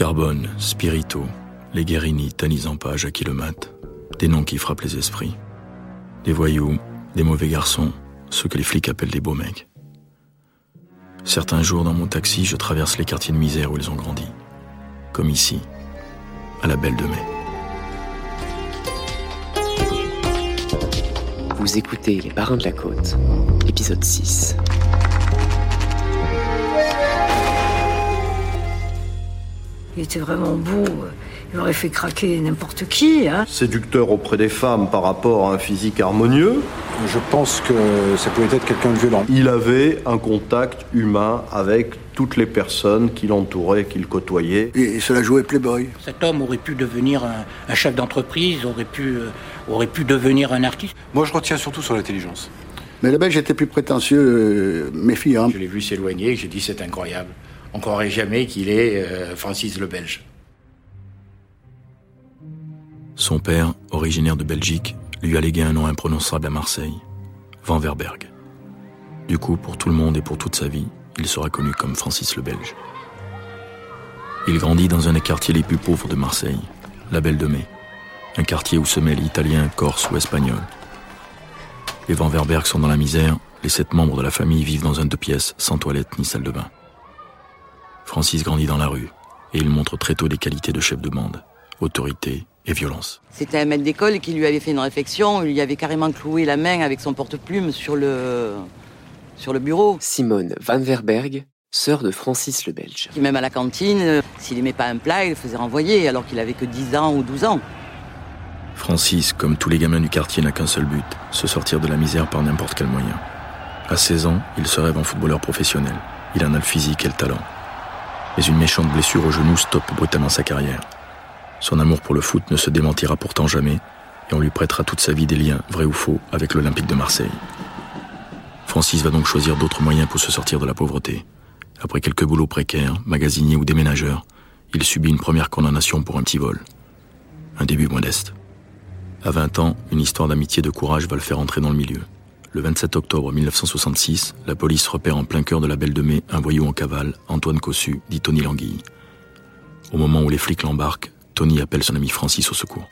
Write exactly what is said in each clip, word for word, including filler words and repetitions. Carbone, Spirito, les Guérini, Tany Zampa, Jackie Mat, des noms qui frappent les esprits. Des voyous, des mauvais garçons, ceux que les flics appellent des beaux mecs. Certains jours dans mon taxi, je traverse les quartiers de misère où ils ont grandi. Comme ici, à la Belle de Mai. Vous écoutez Les Parrains de la Côte, épisode six. Il était vraiment beau, il aurait fait craquer n'importe qui. Hein. Séducteur auprès des femmes par rapport à un physique harmonieux. Je pense que ça pouvait être quelqu'un de violent. Il avait un contact humain avec toutes les personnes qui l'entouraient, qui le côtoyaient. Et cela jouait Playboy. Cet homme aurait pu devenir un, un chef d'entreprise, aurait pu, euh, aurait pu devenir un artiste. Moi je retiens surtout sur l'intelligence. Mais le Belge était plus prétentieux, euh, mes filles. Hein. Je l'ai vu s'éloigner et j'ai dit c'est incroyable. On ne croirait jamais qu'il est euh, Francis le Belge. Son père, originaire de Belgique, lui a légué un nom imprononçable à Marseille, Vanverbergh. Du coup, pour tout le monde et pour toute sa vie, il sera connu comme Francis le Belge. Il grandit dans un des quartiers les plus pauvres de Marseille, la Belle de Mai, un quartier où se mêlent italiens, corses ou espagnols. Les Vanverbergh sont dans la misère, les sept membres de la famille vivent dans un deux-pièces, sans toilette ni salle de bain. Francis grandit dans la rue et il montre très tôt des qualités de chef de bande, autorité et violence. C'était un maître d'école qui lui avait fait une réflexion, il lui avait carrément cloué la main avec son porte-plume sur le, sur le bureau. Simone Vanverbergh, sœur de Francis le Belge. Qui même à la cantine, s'il n'aimait pas un plat, il le faisait renvoyer alors qu'il n'avait que dix ans ou douze ans. Francis, comme tous les gamins du quartier, n'a qu'un seul but, se sortir de la misère par n'importe quel moyen. À seize ans, il se rêve en footballeur professionnel. Il en a le physique et le talent. Mais une méchante blessure au genou stoppe brutalement sa carrière. Son amour pour le foot ne se démentira pourtant jamais et on lui prêtera toute sa vie des liens, vrais ou faux, avec l'Olympique de Marseille. Francis va donc choisir d'autres moyens pour se sortir de la pauvreté. Après quelques boulots précaires, magasinier ou déménageur, il subit une première condamnation pour un petit vol. Un début modeste. À vingt ans, une histoire d'amitié et de courage va le faire entrer dans le milieu. Le vingt-sept octobre mille neuf cent soixante-six, la police repère en plein cœur de la Belle de Mai un voyou en cavale, Antoine Cossu, dit Tony Languille. Au moment où les flics l'embarquent, Tony appelle son ami Francis au secours.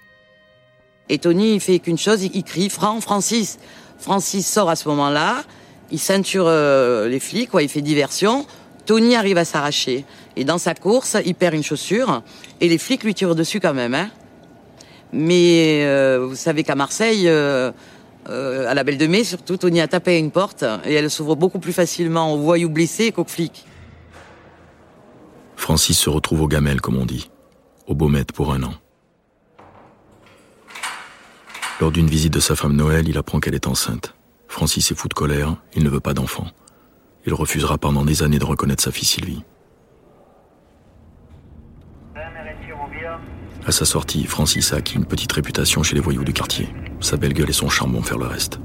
Et Tony, il fait qu'une chose, il crie « Fran, Francis !» Francis sort à ce moment-là, il ceinture euh, les flics, quoi, il fait diversion. Tony arrive à s'arracher. Et dans sa course, il perd une chaussure et les flics lui tirent dessus quand même. Hein. Mais euh, vous savez qu'à Marseille... Euh, Euh, à la Belle de Mai, surtout, Tony a tapé à une porte et elle s'ouvre beaucoup plus facilement aux voyous blessés qu'aux flics. Francis se retrouve aux gamelles, comme on dit, au Baumette pour un an. Lors d'une visite de sa femme Noël, il apprend qu'elle est enceinte. Francis est fou de colère, il ne veut pas d'enfant. Il refusera pendant des années de reconnaître sa fille Sylvie. À sa sortie, Francis a acquis une petite réputation chez les voyous du quartier. Sa belle gueule et son charme vont faire le reste.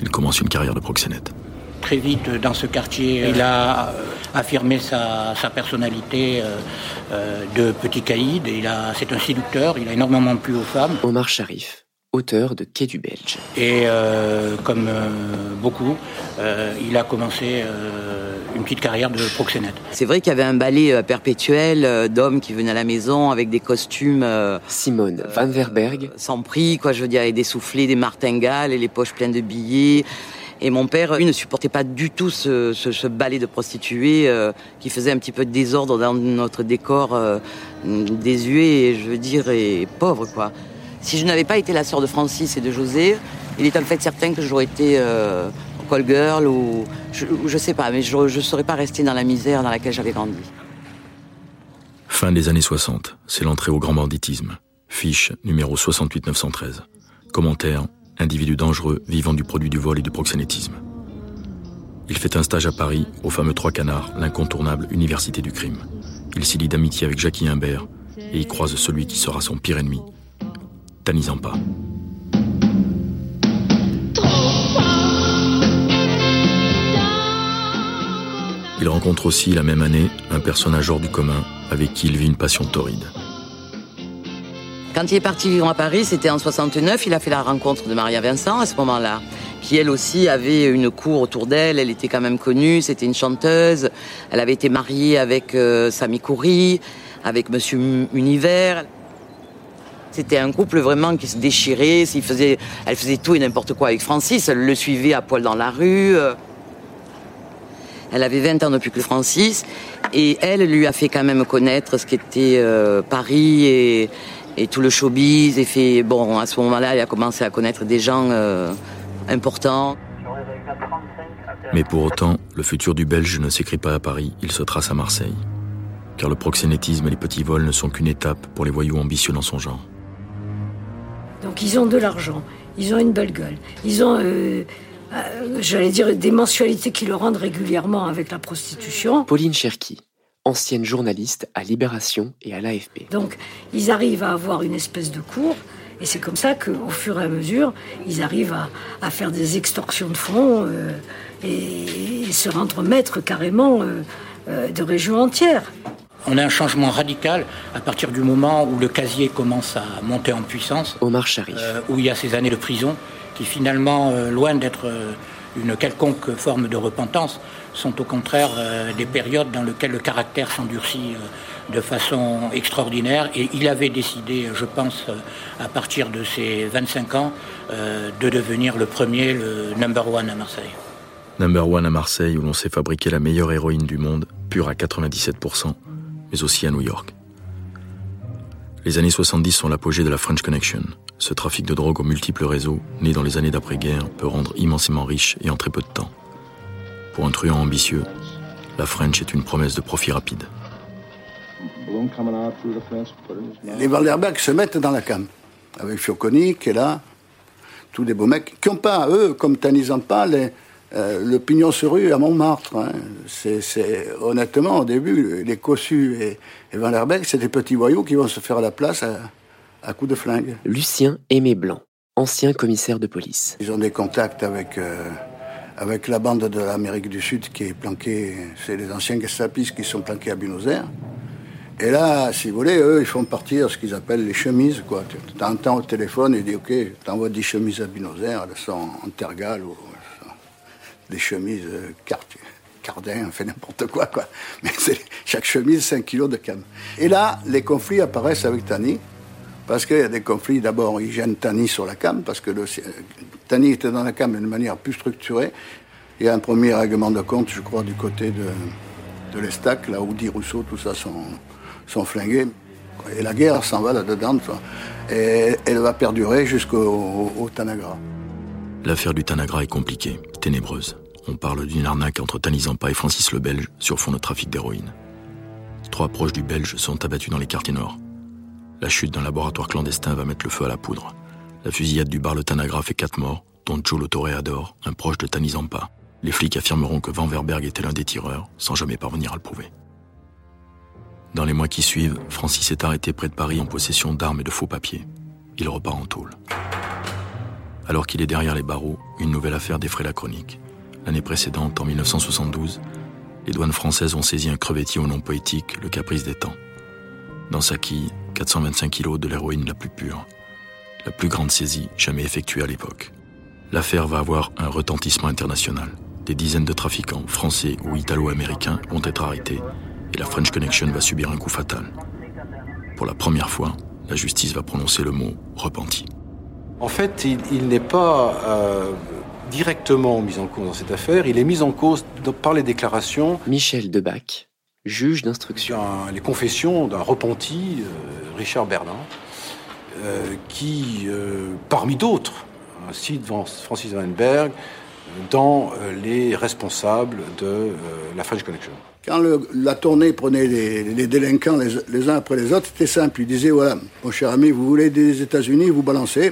Il commence une carrière de proxénète. Très vite, dans ce quartier, il a affirmé sa, sa personnalité euh, de petit caïd. Il a, c'est un séducteur, il a énormément plu aux femmes. Omar Sharif, auteur de Quai du Belge. Et euh, comme euh, beaucoup, euh, il a commencé euh, une petite carrière de proxénète. C'est vrai qu'il y avait un ballet euh, perpétuel euh, d'hommes qui venaient à la maison avec des costumes... Euh, Simone euh, Vanverbergh. Euh, sans prix, quoi, je veux dire, avec des soufflets, des martingales et les poches pleines de billets. Et mon père, lui, ne supportait pas du tout ce, ce, ce ballet de prostituées euh, qui faisait un petit peu de désordre dans notre décor euh, désuet, je veux dire, et pauvre, quoi. Si je n'avais pas été la sœur de Francis et de José, il est en fait certain que j'aurais été euh, call girl ou je, je sais pas, mais je ne serais pas restée dans la misère dans laquelle j'avais grandi. Fin des années soixante, c'est l'entrée au grand banditisme. Fiche numéro soixante-huit neuf cent treize. Commentaire, individu dangereux vivant du produit du vol et du proxénétisme. Il fait un stage à Paris, au fameux Trois Canards, l'incontournable université du crime. Il s'y lie d'amitié avec Jackie Imbert et y croise celui qui sera son pire ennemi, Tany Zampa. Il rencontre aussi, la même année, un personnage hors du commun avec qui il vit une passion torride. Quand il est parti vivre à Paris, c'était en soixante-neuf, il a fait la rencontre de Maria Vincent à ce moment-là, qui elle aussi avait une cour autour d'elle, elle était quand même connue, c'était une chanteuse, elle avait été mariée avec euh, Sami Khouri, avec Monsieur Univers. C'était un couple vraiment qui se déchirait, il faisait, elle faisait tout et n'importe quoi avec Francis, elle le suivait à poil dans la rue. Elle avait vingt ans de plus que Francis et elle lui a fait quand même connaître ce qu'était euh, Paris et, et tout le showbiz. Et fait, bon, à ce moment-là, elle a commencé à connaître des gens euh, importants. Mais pour autant, le futur du Belge ne s'écrit pas à Paris, il se trace à Marseille. Car le proxénétisme et les petits vols ne sont qu'une étape pour les voyous ambitieux dans son genre. Donc ils ont de l'argent, ils ont une belle gueule, ils ont... Euh... Euh, j'allais dire des mensualités qui le rendent régulièrement avec la prostitution. Pauline Cherki, ancienne journaliste à Libération et à l'A F P. Donc, ils arrivent à avoir une espèce de cours, et c'est comme ça qu'au fur et à mesure, ils arrivent à, à faire des extorsions de fonds euh, et, et se rendre maître carrément euh, euh, de régions entières. On a un changement radical à partir du moment où le casier commence à monter en puissance. Omar Sharif. Euh, où il y a ces années de prison. Qui finalement, euh, loin d'être euh, une quelconque forme de repentance, sont au contraire euh, des périodes dans lesquelles le caractère s'endurcit euh, de façon extraordinaire. Et il avait décidé, je pense, euh, à partir de ses vingt-cinq ans, euh, de devenir le premier, le number one à Marseille. Number one à Marseille, où l'on s'est fabriqué la meilleure héroïne du monde, pure à quatre-vingt-dix-sept pour cent, mais aussi à New York. Les années soixante-dix sont l'apogée de la French Connection. Ce trafic de drogue aux multiples réseaux, né dans les années d'après-guerre, peut rendre immensément riche et en très peu de temps. Pour un truand ambitieux, la French est une promesse de profit rapide. Les Vanverbergh se mettent dans la cam, avec Fioconi, qui est là, tous des beaux mecs, qui n'ont pas, eux, comme Tany Zampa, les, euh, le pignon sur rue à Montmartre. Hein. C'est, c'est, honnêtement, au début, les Cossu et, et Vanverbergh, c'est des petits voyous qui vont se faire la place à... à coups de flingue. Lucien Aimé-Blanc, ancien commissaire de police. Ils ont des contacts avec, euh, avec la bande de l'Amérique du Sud qui est planquée, c'est les anciens gestapistes qui sont planqués à Buenos Aires. Et là, si vous voulez, eux, ils font partir ce qu'ils appellent les chemises, quoi. Tu t'entends au téléphone et dis, OK, t'envoies dix chemises à Buenos Aires, elles sont en terre gale, ou des chemises euh, quartier. Cardin, on fait n'importe quoi, quoi. Mais c'est, chaque chemise, cinq kilos de cam. Et là, les conflits apparaissent avec Tany. Parce qu'il y a des conflits, d'abord, ils gênent Tany sur la cam, parce que le, Tany était dans la cam d'une manière plus structurée. Il y a un premier règlement de compte, je crois, du côté de, de l'Estac, là où Di Rousseau, tout ça, sont, sont flingués. Et la guerre s'en va là-dedans. Et elle va perdurer jusqu'au au, au Tanagra. L'affaire du Tanagra est compliquée, ténébreuse. On parle d'une arnaque entre Tany Zampa et Francis le Belge sur fond de trafic d'héroïne. Trois proches du Belge sont abattus dans les quartiers nord. La chute d'un laboratoire clandestin va mettre le feu à la poudre. La fusillade du bar Le Tanagra fait quatre morts, dont Joe le Toréador, un proche de Tany Zampa. Les flics affirmeront que Vanverbergh était l'un des tireurs, sans jamais parvenir à le prouver. Dans les mois qui suivent, Francis est arrêté près de Paris en possession d'armes et de faux papiers. Il repart en tôle. Alors qu'il est derrière les barreaux, une nouvelle affaire défraie la chronique. L'année précédente, en mille neuf cent soixante-douze, les douanes françaises ont saisi un crevettier au nom poétique, le Caprice des Temps. Dans sa quille, quatre cent vingt-cinq kilos de l'héroïne la plus pure, la plus grande saisie jamais effectuée à l'époque. L'affaire va avoir un retentissement international. Des dizaines de trafiquants, français ou italo-américains, vont être arrêtés et la French Connection va subir un coup fatal. Pour la première fois, la justice va prononcer le mot « repenti ». En fait, il, il n'est pas euh, directement mis en cause dans cette affaire, il est mis en cause par les déclarations... Michel Debacq, juge d'instruction. Un, les confessions d'un repenti, euh, Richard Berdin, euh, qui, euh, parmi d'autres, cite Francis Vanverbergh dans euh, les responsables de euh, la French Connection. Quand le, la tournée prenait les, les délinquants les, les uns après les autres, c'était simple. Il disait, voilà, mon cher ami, vous voulez des États-Unis, vous balancez.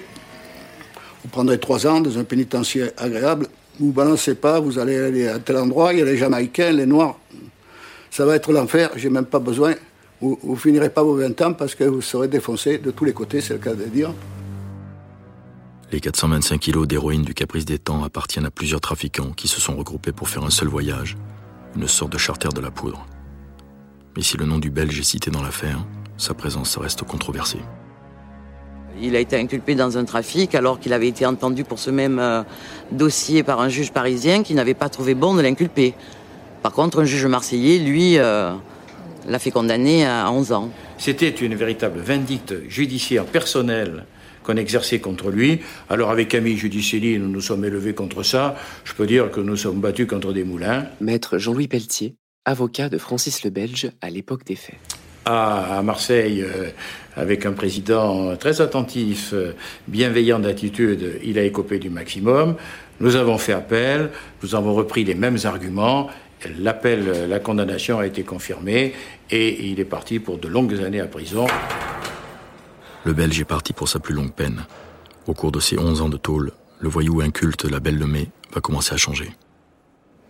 Vous prendrez trois ans dans un pénitencier agréable. Vous balancez pas, vous allez aller à tel endroit, il y a les Jamaïcains, les Noirs... Ça va être l'enfer, j'ai même pas besoin. Vous, vous finirez pas vos vingt ans parce que vous serez défoncés de tous les côtés, c'est le cas de dire. Les quatre cent vingt-cinq kilos d'héroïne du Caprice des Temps appartiennent à plusieurs trafiquants qui se sont regroupés pour faire un seul voyage, une sorte de charter de la poudre. Mais si le nom du Belge est cité dans l'affaire, sa présence reste controversée. Il a été inculpé dans un trafic alors qu'il avait été entendu pour ce même euh, dossier par un juge parisien qui n'avait pas trouvé bon de l'inculper. Par contre, un juge marseillais, lui, euh, l'a fait condamner à onze ans. C'était une véritable vindicte judiciaire personnelle qu'on exerçait contre lui. Alors avec Camille Giudicelli, nous nous sommes élevés contre ça. Je peux dire que nous sommes battus contre des moulins. Maître Jean-Louis Pelletier, avocat de Francis le Belge à l'époque des faits. Ah, à Marseille, euh, avec un président très attentif, euh, bienveillant d'attitude, il a écopé du maximum. Nous avons fait appel, nous avons repris les mêmes arguments. L'appel, la condamnation a été confirmée et il est parti pour de longues années à prison. Le Belge est parti pour sa plus longue peine. Au cours de ses onze ans de tôle, le voyou inculte la Belle de Mai va commencer à changer.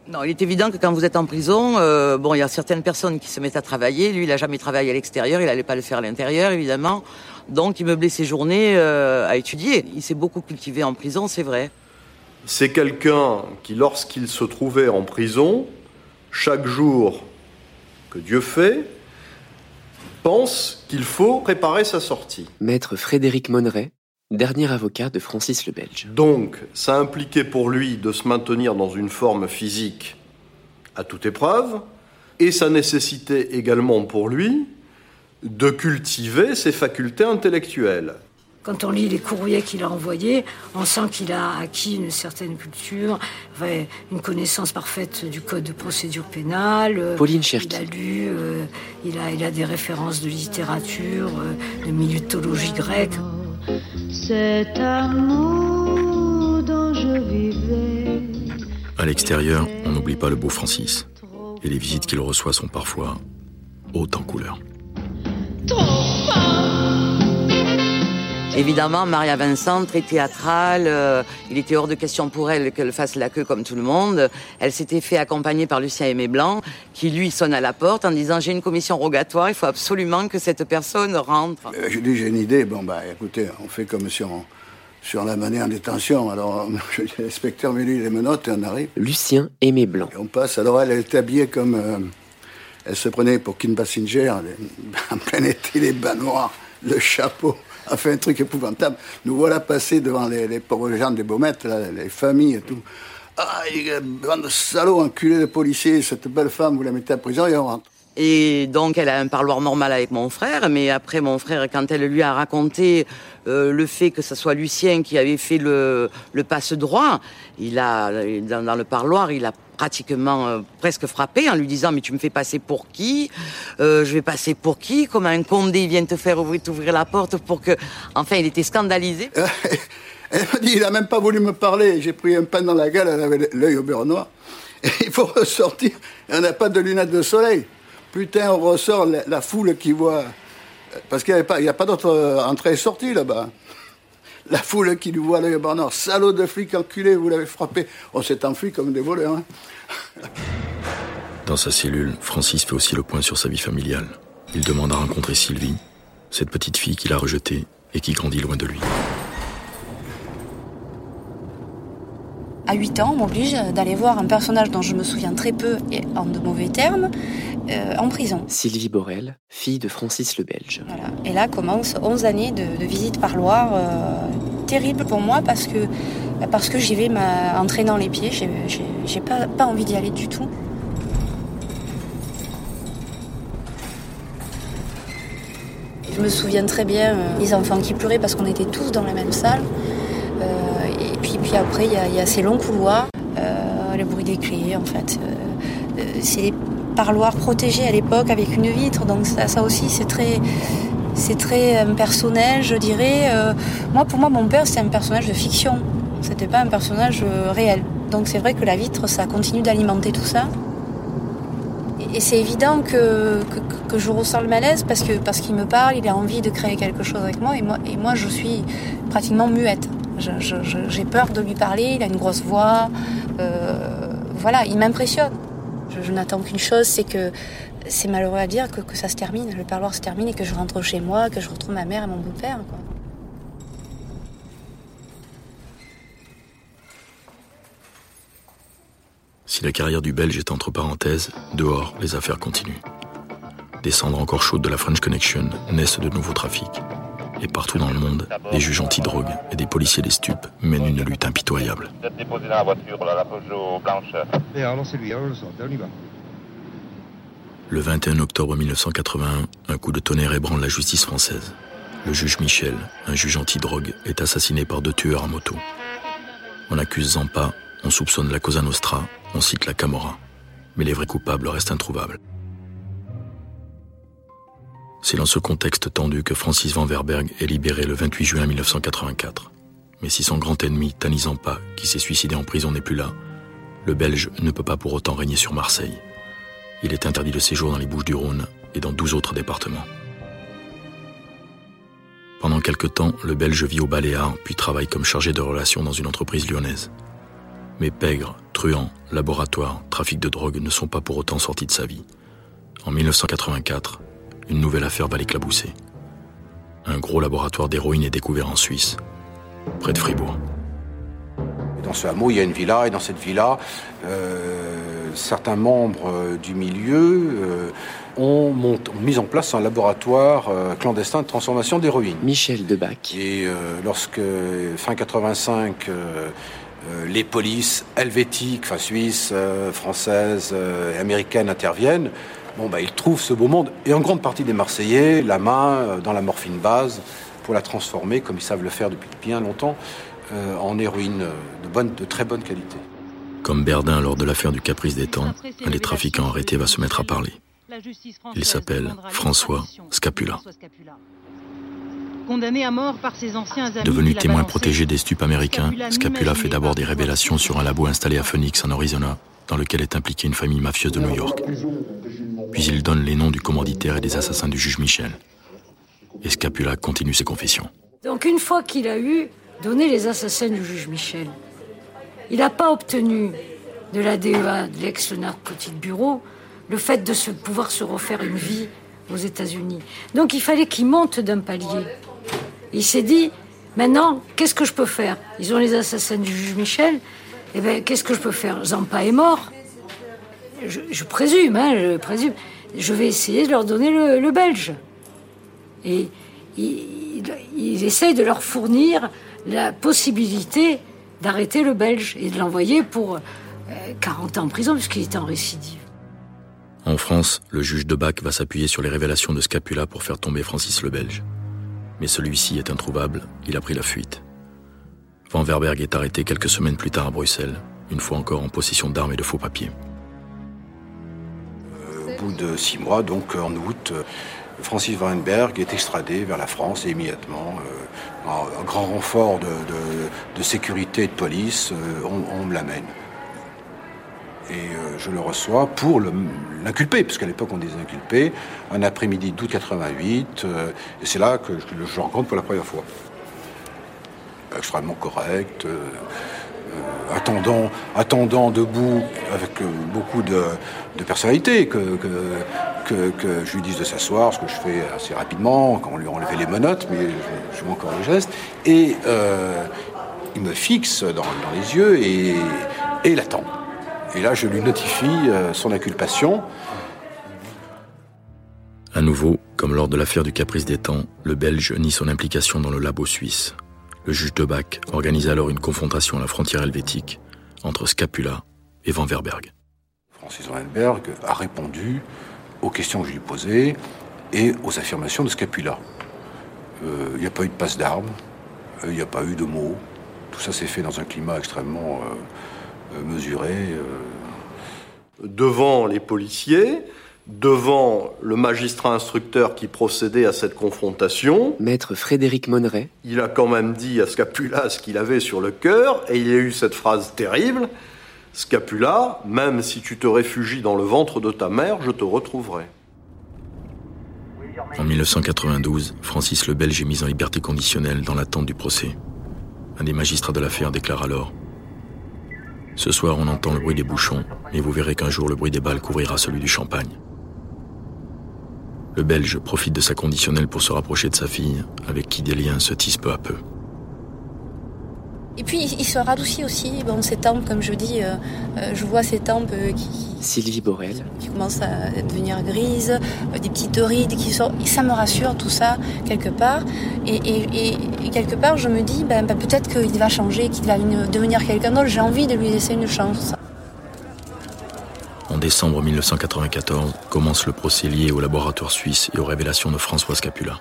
Non, il est évident que quand vous êtes en prison, euh, bon, il y a certaines personnes qui se mettent à travailler. Lui, il n'a jamais travaillé à l'extérieur, il n'allait pas le faire à l'intérieur, évidemment. Donc, il meublait ses journées euh, à étudier. Il s'est beaucoup cultivé en prison, c'est vrai. C'est quelqu'un qui, lorsqu'il se trouvait en prison, chaque jour que Dieu fait, pense qu'il faut préparer sa sortie. Maître Frédéric Monnet, dernier avocat de Francis le Belge. Donc, ça impliquait pour lui de se maintenir dans une forme physique à toute épreuve, et ça nécessitait également pour lui de cultiver ses facultés intellectuelles. Quand on lit les courriers qu'il a envoyés, on sent qu'il a acquis une certaine culture, une connaissance parfaite du code de procédure pénale. Pauline Cherki. Il a lu, euh, il, a, il a des références de littérature, euh, de mythologie grecque. Cet amour dont je vivais. À l'extérieur, on n'oublie pas le beau Francis. Et les visites qu'il reçoit sont parfois hautes en couleurs. Évidemment, Maria Vincent, très théâtrale, euh, il était hors de question pour elle qu'elle fasse la queue comme tout le monde. Elle s'était fait accompagner par Lucien Aimé-Blanc, qui lui sonne à la porte en disant « J'ai une commission rogatoire, il faut absolument que cette personne rentre. » euh, Je dis « J'ai une idée, bon bah écoutez, on fait comme si on, si on la menait en détention. » Alors je dis « L'inspecteur met lui les menottes et on arrive. » Lucien Aimé-Blanc. Et on passe, alors elle était habillée comme... Euh, elle se prenait pour Kim Basinger, en plein été, les bas noirs, le chapeau... a fait un truc épouvantable. Nous voilà passés devant les, les pauvres gens des Baumettes, là, les familles et tout. Ah, bande de salauds, enculés de policiers, cette belle femme, vous la mettez à prison et on rentre. Et donc, elle a un parloir normal avec mon frère, mais après, mon frère, quand elle lui a raconté euh, le fait que ce soit Lucien qui avait fait le, le passe-droit, il a, dans, dans le parloir, il a pratiquement euh, presque frappé en lui disant « Mais tu me fais passer pour qui euh, Je vais passer pour qui Comme un condé, il vient te faire ouvrir, t'ouvrir la porte pour que... » Enfin, il était scandalisé. Elle m'a dit « Il n'a même pas voulu me parler. J'ai pris un pain dans la gueule, elle avait l'œil au beurre noir. Et il faut ressortir, on n'a pas de lunettes de soleil. » Putain, on ressort la, la foule qui voit... Parce qu'il n'y a pas d'autre entrée et sortie, là-bas. La foule qui lui voit l'œil au bernard. Salaud de flic, enculé, vous l'avez frappé. On s'est enfui comme des voleurs. Hein. Dans sa cellule, Francis fait aussi le point sur sa vie familiale. Il demande à rencontrer Sylvie, cette petite fille qu'il a rejetée et qui grandit loin de lui. À huit ans, on m'oblige d'aller voir un personnage dont je me souviens très peu et en de mauvais termes, euh, en prison. Sylvie Borel, fille de Francis le Belge. Voilà. Et là commencent onze années de, de visite parloir, euh, terrible pour moi parce que, parce que j'y vais ma, en traînant les pieds, j'ai, j'ai, j'ai pas, pas envie d'y aller du tout. Je me souviens très bien euh, les enfants qui pleuraient parce qu'on était tous dans la même salle. Euh, et puis, puis après, il y, y a ces longs couloirs, euh, le bruit des clés, en fait. Euh, c'est des parloirs protégés à l'époque avec une vitre, donc ça, ça aussi, c'est très, c'est très personnel, je dirais. Euh, moi, pour moi, mon père, c'était un personnage de fiction. C'était pas un personnage réel. Donc c'est vrai que la vitre, ça continue d'alimenter tout ça. Et c'est évident que, que, que je ressens le malaise parce que, parce qu'il me parle, il a envie de créer quelque chose avec moi et moi, et moi je suis pratiquement muette. Je, je, je, j'ai peur de lui parler, il a une grosse voix, euh, voilà, il m'impressionne. Je, je n'attends qu'une chose, c'est que c'est malheureux à dire que, que ça se termine, le parloir se termine et que je rentre chez moi, que je retrouve ma mère et mon beau-père, quoi. Si la carrière du Belge est entre parenthèses, dehors, les affaires continuent. Des cendres encore chaudes de la French Connection naissent de nouveaux trafics. Et partout dans le monde, des juges anti-drogue et des policiers des stupes mènent une lutte impitoyable. Vous êtes déposé dans la voiture, là, la Peugeot blanche. Et alors c'est lui, alors le sort, on y va. Le vingt et un octobre mille neuf cent quatre-vingt-un, un coup de tonnerre ébranle la justice française. Le juge Michel, un juge anti-drogue, est assassiné par deux tueurs à moto. On accuse Zampa, on soupçonne la Cosa Nostra, on cite la Camorra. Mais les vrais coupables restent introuvables. C'est dans ce contexte tendu que Francis Vanverbergh est libéré le vingt-huit juin mille neuf cent quatre-vingt-quatre. Mais si son grand ennemi, Tany Zampa, qui s'est suicidé en prison, n'est plus là, le Belge ne peut pas pour autant régner sur Marseille. Il est interdit de séjour dans les Bouches-du-Rhône et dans douze autres départements. Pendant quelque temps, le Belge vit aux Baléares, puis travaille comme chargé de relations dans une entreprise lyonnaise. Mais pègre, truand, laboratoire, trafic de drogue ne sont pas pour autant sortis de sa vie. En mille neuf cent quatre-vingt-quatre, une nouvelle affaire va l'éclabousser. Un gros laboratoire d'héroïne est découvert en Suisse, près de Fribourg. Dans ce hameau, il y a une villa, et dans cette villa, euh, certains membres du milieu euh, ont, ont mis en place un laboratoire euh, clandestin de transformation d'héroïne. Michel Debacq. Et euh, lorsque, fin quatre-vingt-cinq, euh, Euh, les polices helvétiques, enfin suisses, euh, françaises, euh, américaines interviennent, bon, bah, ils trouvent ce beau monde, et en grande partie des Marseillais, la main euh, dans la morphine base pour la transformer, comme ils savent le faire depuis bien longtemps, euh, en héroïne de, bonne, de très bonne qualité. Comme Berdin lors de l'affaire du Caprice des Temps, un des trafiquants arrêtés va se mettre à parler. Il s'appelle François Scapula. Condamné à mort par ses anciens amis. Devenu témoin protégé des stupes américains, Scapula, Scapula fait d'abord des révélations sur un labo installé à Phoenix, en Arizona, dans lequel est impliquée une famille mafieuse de New York. Puis il donne les noms du commanditaire et des assassins du juge Michel. Et Scapula continue ses confessions. Donc une fois qu'il a eu donné les assassins du juge Michel, il n'a pas obtenu de la D E A, de l'ex-narcotique bureau, le fait de se, pouvoir se refaire une vie aux États-Unis. Donc il fallait qu'il monte d'un palier. Il s'est dit, maintenant, qu'est-ce que je peux faire ? Ils ont les assassins du juge Michel. Eh bien, qu'est-ce que je peux faire ? Zampa est mort. Je, je présume, hein, je présume. Je vais essayer de leur donner le, le Belge. Et ils il essayent de leur fournir la possibilité d'arrêter le Belge et de l'envoyer pour quarante ans en prison, puisqu'il est en récidive. En France, le juge Debacq va s'appuyer sur les révélations de Scapula pour faire tomber Francis le Belge. Mais celui-ci est introuvable, il a pris la fuite. Vanverbergh est arrêté quelques semaines plus tard à Bruxelles, une fois encore en possession d'armes et de faux papiers. Euh, au bout de six mois, donc en août, Francis Vanverbergh est extradé vers la France et immédiatement, euh, en, en grand renfort de, de, de sécurité et de police, euh, on, on me l'amène. Et euh, je le reçois pour le, l'inculper, parce qu'à l'époque on disait inculpé, un après-midi d'août quatre-vingt-huit, euh, et c'est là que je, je le rencontre pour la première fois. Extrêmement correct, euh, euh, attendant, attendant debout, avec euh, beaucoup de, de personnalité, que, que, que, que je lui dise de s'asseoir, ce que je fais assez rapidement, quand on lui a enlevé les menottes, mais je, je vois encore le geste, et euh, il me fixe dans, dans les yeux et, et il attend. Et là, je lui notifie son inculpation. À nouveau, comme lors de l'affaire du Caprice des Temps, le Belge nie son implication dans le labo suisse. Le juge Debacq organise alors une confrontation à la frontière helvétique entre Scapula et Vanverbergh. Francis Vanverbergh a répondu aux questions que je lui posais et aux affirmations de Scapula. Euh, il n'y a pas eu de passe d'armes, il n'y a pas eu de mots. Tout ça s'est fait dans un climat extrêmement... Euh, mesuré euh... devant les policiers, devant le magistrat instructeur qui procédait à cette confrontation. Maître Frédéric Monnet. Il a quand même dit à Scapula ce qu'il avait sur le cœur, et il y a eu cette phrase terrible, « Scapula, même si tu te réfugies dans le ventre de ta mère, je te retrouverai. » En mille neuf cent quatre-vingt-douze, Francis le Belge est mis en liberté conditionnelle dans l'attente du procès. Un des magistrats de l'affaire déclare alors: ce soir, on entend le bruit des bouchons, mais vous verrez qu'un jour, le bruit des balles couvrira celui du champagne. Le Belge profite de sa conditionnelle pour se rapprocher de sa fille, avec qui des liens se tissent peu à peu. Et puis il se radoucit aussi, bon, ses tempes, comme je dis, euh, euh, je vois ses tempes euh, qui... Sylvie Borel. Qui commencent à devenir grises, euh, des petites rides qui sortent, et ça me rassure tout ça, quelque part. Et, et, et quelque part, je me dis, ben, ben, peut-être qu'il va changer, qu'il va une, devenir quelqu'un d'autre, j'ai envie de lui laisser une chance. En décembre mille neuf cent quatre-vingt-quatorze, commence le procès lié au laboratoire suisse et aux révélations de François Scapula.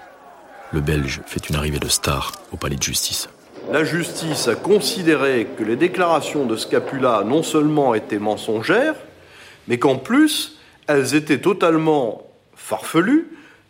Le Belge fait une arrivée de star au palais de justice. La justice a considéré que les déclarations de Scapula non seulement étaient mensongères, mais qu'en plus, elles étaient totalement farfelues,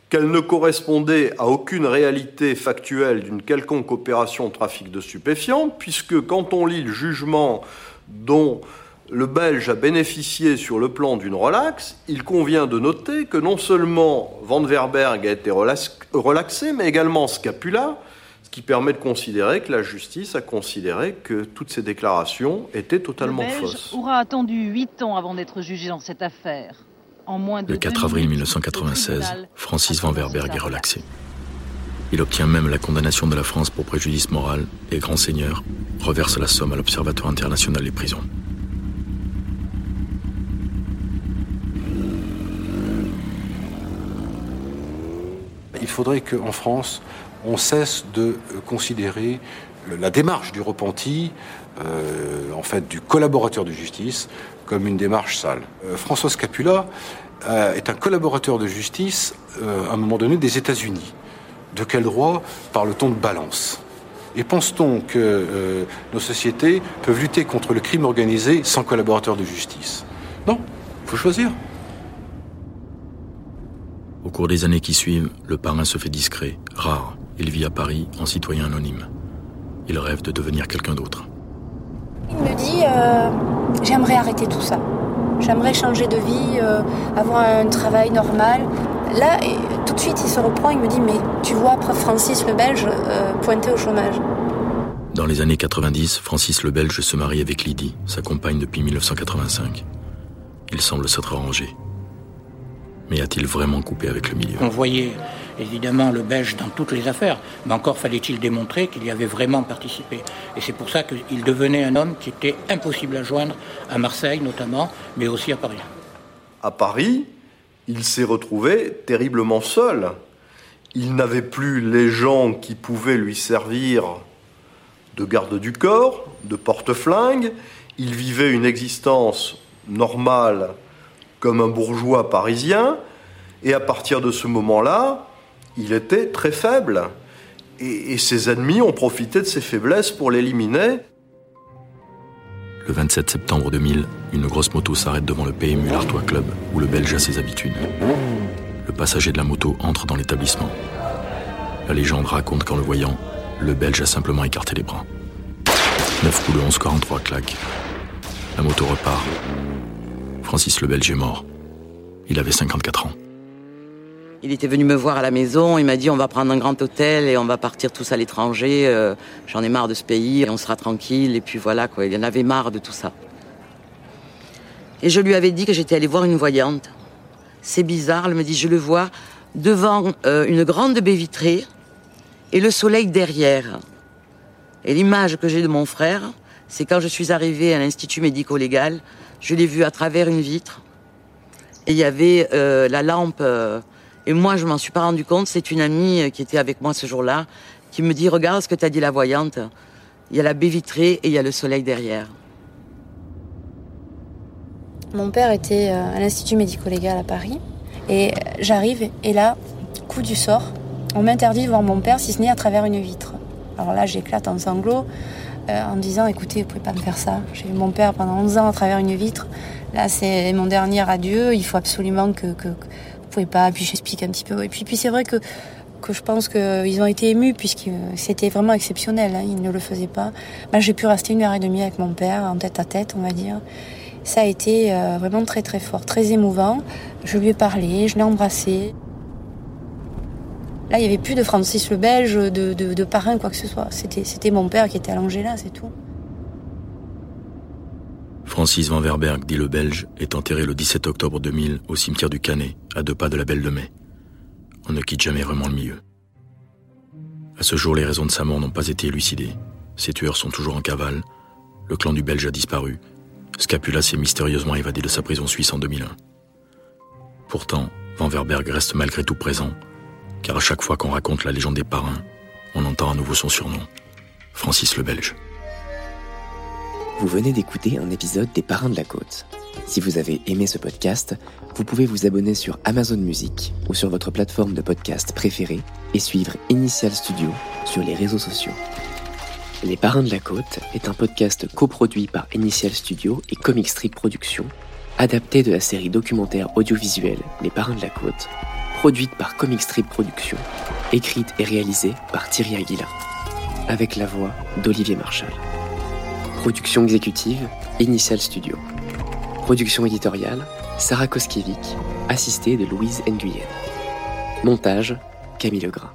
qu'elles ne correspondaient à aucune réalité factuelle d'une quelconque opération de trafic de stupéfiants, puisque quand on lit le jugement dont le Belge a bénéficié sur le plan d'une relaxe, il convient de noter que non seulement Vanverbergh a été relaxé, mais également Scapula, qui permet de considérer que la justice a considéré que toutes ces déclarations étaient totalement fausses. Le Belge fausses. Aura attendu huit ans avant d'être jugé dans cette affaire. En moins de le quatre avril mille neuf cent quatre-vingt-seize, Francis Vanverbergh est relaxé. Il obtient même la condamnation de la France pour préjudice moral et grand seigneur reverse la somme à l'Observatoire international des prisons. Il faudrait qu'en France, on cesse de considérer la démarche du repenti, euh, en fait du collaborateur de justice, comme une démarche sale. Euh, François Scapula euh, est un collaborateur de justice, euh, à un moment donné, des États-Unis. De quel droit parle-t-on de balance ? Et pense-t-on que euh, nos sociétés peuvent lutter contre le crime organisé sans collaborateur de justice ? Non, il faut choisir. Au cours des années qui suivent, le parrain se fait discret, rare. Il vit à Paris en citoyen anonyme. Il rêve de devenir quelqu'un d'autre. Il me dit euh, « j'aimerais arrêter tout ça. J'aimerais changer de vie, euh, avoir un travail normal. » Là, et, tout de suite, il se reprend, il me dit « mais tu vois Francis le Belge euh, pointé au chômage. » Dans les années quatre-vingt-dix, Francis le Belge se marie avec Lydie, sa compagne depuis mille neuf cent quatre-vingt-cinq. Il semble s'être arrangé. Mais a-t-il vraiment coupé avec le milieu ? On voyait évidemment le Belge dans toutes les affaires, mais encore fallait-il démontrer qu'il y avait vraiment participé. Et c'est pour ça qu'il devenait un homme qui était impossible à joindre, à Marseille notamment, mais aussi à Paris. À Paris, il s'est retrouvé terriblement seul. Il n'avait plus les gens qui pouvaient lui servir de garde du corps, de porte-flingue. Il vivait une existence normale, comme un bourgeois parisien, et à partir de ce moment-là, il était très faible. Et, et ses ennemis ont profité de ses faiblesses pour l'éliminer. Le vingt-sept septembre deux mille, une grosse moto s'arrête devant le P M U L'Artois Club, où le Belge a ses habitudes. Le passager de la moto entre dans l'établissement. La légende raconte qu'en le voyant, le Belge a simplement écarté les bras. neuf coups de onze, quarante-trois claques. La moto repart. Francis le Belge est mort. Il avait cinquante-quatre ans. Il était venu me voir à la maison, il m'a dit on va prendre un grand hôtel et on va partir tous à l'étranger, euh, j'en ai marre de ce pays, et on sera tranquille, et puis voilà quoi, il en avait marre de tout ça. Et je lui avais dit que j'étais allée voir une voyante. C'est bizarre, elle me dit je le vois devant euh, une grande baie vitrée et le soleil derrière. Et l'image que j'ai de mon frère, c'est quand je suis arrivée à l'institut médico-légal, je l'ai vu à travers une vitre, et il y avait euh, la lampe, euh, et moi je m'en suis pas rendu compte, c'est une amie qui était avec moi ce jour-là, qui me dit « Regarde ce que t'as dit la voyante, il y a la baie vitrée et il y a le soleil derrière. » Mon père était à l'institut médico-légal à Paris, et j'arrive, et là, coup du sort, on m'interdit de voir mon père si ce n'est à travers une vitre. Alors là j'éclate en sanglots, Euh, en me disant, écoutez, vous pouvez pas me faire ça. J'ai vu mon père pendant onze ans à travers une vitre. Là, c'est mon dernier adieu. Il faut absolument que, que, que vous pouvez pas. Puis j'explique un petit peu. Et puis, puis c'est vrai que, que je pense qu'ils ont été émus puisque c'était vraiment exceptionnel. Hein. Ils ne le faisaient pas. Bah, j'ai pu rester une heure et demie avec mon père, en tête à tête, on va dire. Ça a été euh, vraiment très, très fort, très émouvant. Je lui ai parlé, je l'ai embrassé. Là, il n'y avait plus de Francis le Belge, de, de, de parrain, quoi que ce soit. C'était, c'était mon père qui était allongé là, c'est tout. Francis Vanverbergh, dit le Belge, est enterré le dix-sept octobre deux mille au cimetière du Canet, à deux pas de la Belle de Mai. On ne quitte jamais vraiment le milieu. À ce jour, les raisons de sa mort n'ont pas été élucidées. Ses tueurs sont toujours en cavale. Le clan du Belge a disparu. Scapula s'est mystérieusement évadé de sa prison suisse en deux mille un. Pourtant, Vanverbergh reste malgré tout présent, car à chaque fois qu'on raconte la légende des parrains, on entend à nouveau son surnom, Francis le Belge. Vous venez d'écouter un épisode des Parrains de la Côte. Si vous avez aimé ce podcast, vous pouvez vous abonner sur Amazon Music ou sur votre plateforme de podcast préférée et suivre Initial Studio sur les réseaux sociaux. Les Parrains de la Côte est un podcast coproduit par Initial Studio et Comic Strip Productions, adapté de la série documentaire audiovisuelle Les Parrains de la Côte, produite par Comic Strip Productions, écrite et réalisée par Thierry Aguila, avec la voix d'Olivier Marchal. Production exécutive, Initial Studio. Production éditoriale, Sarah Koskiewicz, assistée de Louise Nguyen. Montage, Camille Legras.